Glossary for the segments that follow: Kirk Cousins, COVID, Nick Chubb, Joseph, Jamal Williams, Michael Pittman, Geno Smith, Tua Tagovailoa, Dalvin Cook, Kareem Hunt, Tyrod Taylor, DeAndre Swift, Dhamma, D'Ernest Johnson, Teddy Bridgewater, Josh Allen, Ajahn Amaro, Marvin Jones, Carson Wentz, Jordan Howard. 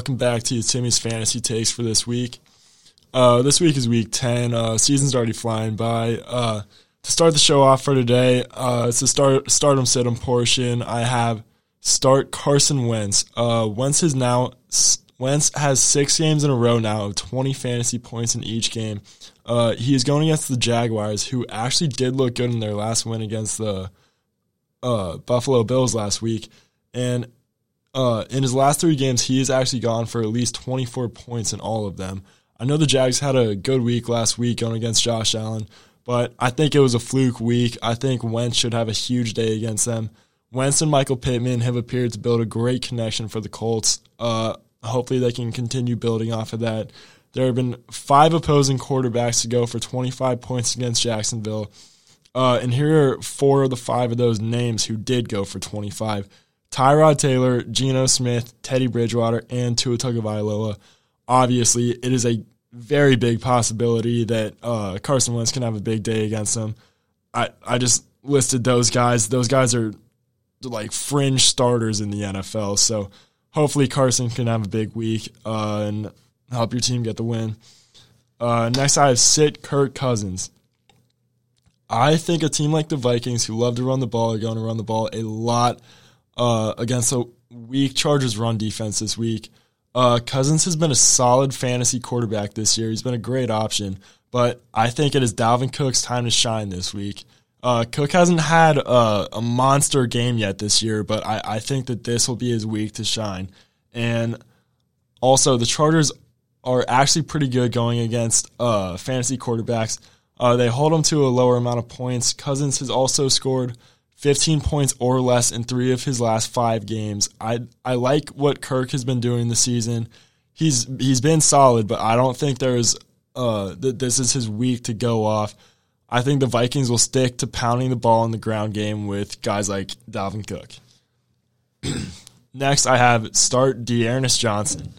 welcome back to Timmy's Fantasy Takes for this week. This week is week 10. Season's already flying by. To start the show off for today, it's the start 'em, sit 'em portion. I have start Carson Wentz. Wentz has 6 games in a row now of 20 fantasy points in each game. He is going against the Jaguars, who actually did look good in their last win against the Buffalo Bills last week. And in his last 3 games, he has actually gone for at least 24 points in all of them. I know the Jags had a good week last week going against Josh Allen, but I think it was a fluke week. I think Wentz should have a huge day against them. Wentz and Michael Pittman have appeared to build a great connection for the Colts. Hopefully they can continue building off of that. There have been 5 opposing quarterbacks to go for 25 points against Jacksonville. And here are 4 of the 5 of those names who did go for 25. Tyrod Taylor, Geno Smith, Teddy Bridgewater, and Tua Tagovailoa. Obviously, it is a very big possibility that Carson Wentz can have a big day against them. I just listed those guys. Those guys are like fringe starters in the NFL, so hopefully Carson can have a big week and help your team get the win. Next, I have sit Kirk Cousins. I think a team like the Vikings, who love to run the ball, are going to run the ball a lot against a weak Chargers run defense this week. Cousins has been a solid fantasy quarterback this year. He's been a great option, but I think it is Dalvin Cook's time to shine this week. Cook hasn't had a monster game yet this year, but I think that this will be his week to shine. And also, the Chargers are actually pretty good going against fantasy quarterbacks. They hold them to a lower amount of points. Cousins has also scored 15 points or less in 3 of his last 5 games. I like what Kirk has been doing this season. He's been solid, but I don't think there's this is his week to go off. I think the Vikings will stick to pounding the ball in the ground game with guys like Dalvin Cook. Next, I have start D'Ernest Johnson.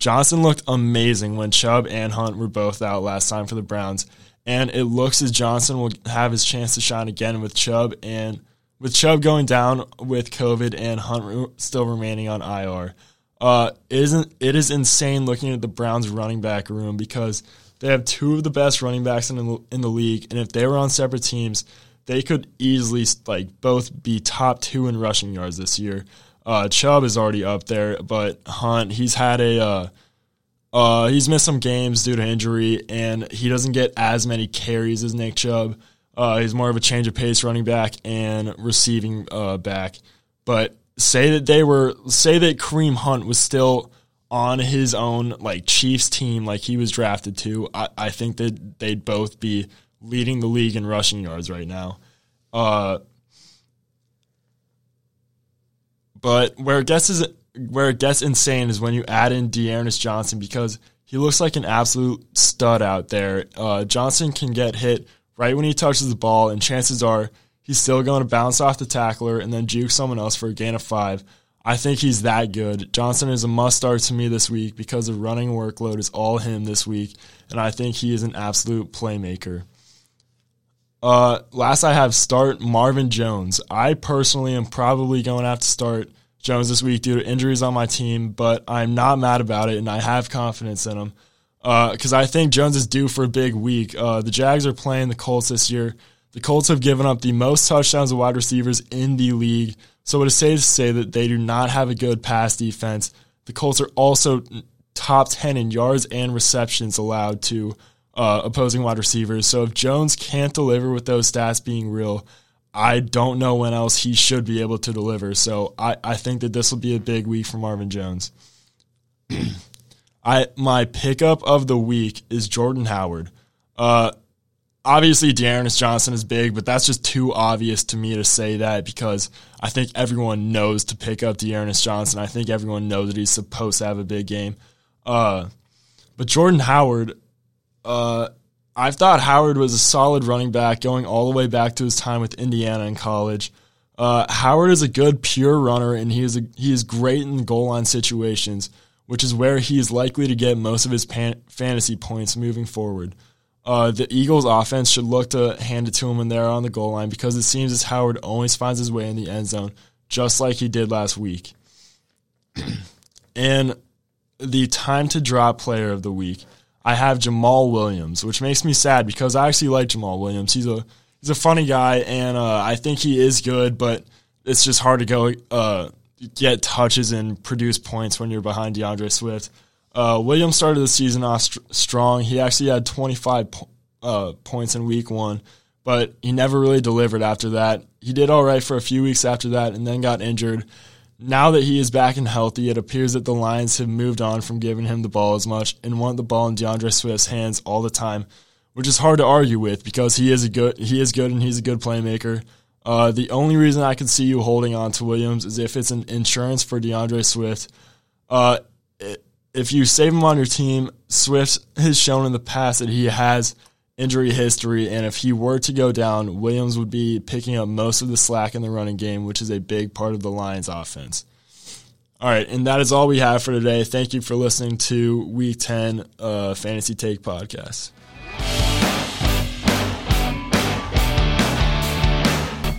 Johnson looked amazing when Chubb and Hunt were both out last time for the Browns, and it looks as Johnson will have his chance to shine again with Chubb and. With Chubb going down with COVID and Hunt still remaining on IR, it is insane looking at the Browns' running back room because they have 2 of the best running backs in the league, and if they were on separate teams, they could easily like both be top 2 in rushing yards this year. Chubb is already up there, but Hunt he's missed some games due to injury, and he doesn't get as many carries as Nick Chubb. He's more of a change of pace running back and receiving back. But say that Kareem Hunt was still on his own like Chiefs team, like he was drafted to. I think that they'd both be leading the league in rushing yards right now. But where it gets insane is when you add in D'Ernest Johnson because he looks like an absolute stud out there. Johnson can get hit right when he touches the ball, and chances are he's still going to bounce off the tackler and then juke someone else for a gain of 5. I think he's that good. Johnson is a must-start to me this week because the running workload is all him this week, and I think he is an absolute playmaker. Last I have start Marvin Jones. I personally am probably going to have to start Jones this week due to injuries on my team, but I'm not mad about it, and I have confidence in him. Because I think Jones is due for a big week. The Jags are playing the Colts this year. The Colts have given up the most touchdowns to wide receivers in the league, so it is safe to say that they do not have a good pass defense. The Colts are also top 10 in yards and receptions allowed to opposing wide receivers. So if Jones can't deliver with those stats being real, I don't know when else he should be able to deliver. So I think that this will be a big week for Marvin Jones. My pickup of the week is Jordan Howard. Obviously, D'Ernest Johnson is big, but that's just too obvious to me to say that because I think everyone knows to pick up D'Ernest Johnson. I think everyone knows that he's supposed to have a big game. But Jordan Howard, I've thought Howard was a solid running back going all the way back to his time with Indiana in college. Howard is a good pure runner, and he is great in goal line situations, which is where he is likely to get most of his fantasy points moving forward. The Eagles' offense should look to hand it to him when they're on the goal line because it seems as Howard always finds his way in the end zone, just like he did last week. And the time to drop player of the week, I have Jamal Williams, which makes me sad because I actually like Jamal Williams. He's a funny guy, and I think he is good, but it's just hard to go get touches and produce points when you're behind DeAndre Swift. Williams started the season off strong. He actually had 25 points in week one, but he never really delivered after that. He did all right for a few weeks after that and then got injured. Now that he is back and healthy, it appears that the Lions have moved on from giving him the ball as much and want the ball in DeAndre Swift's hands all the time, which is hard to argue with because he is good and he's a good playmaker. The only reason I can see you holding on to Williams is if it's an insurance for DeAndre Swift. If you save him on your team, Swift has shown in the past that he has injury history, and if he were to go down, Williams would be picking up most of the slack in the running game, which is a big part of the Lions' offense. All right, and that is all we have for today. Thank you for listening to Week 10 Fantasy Take Podcast.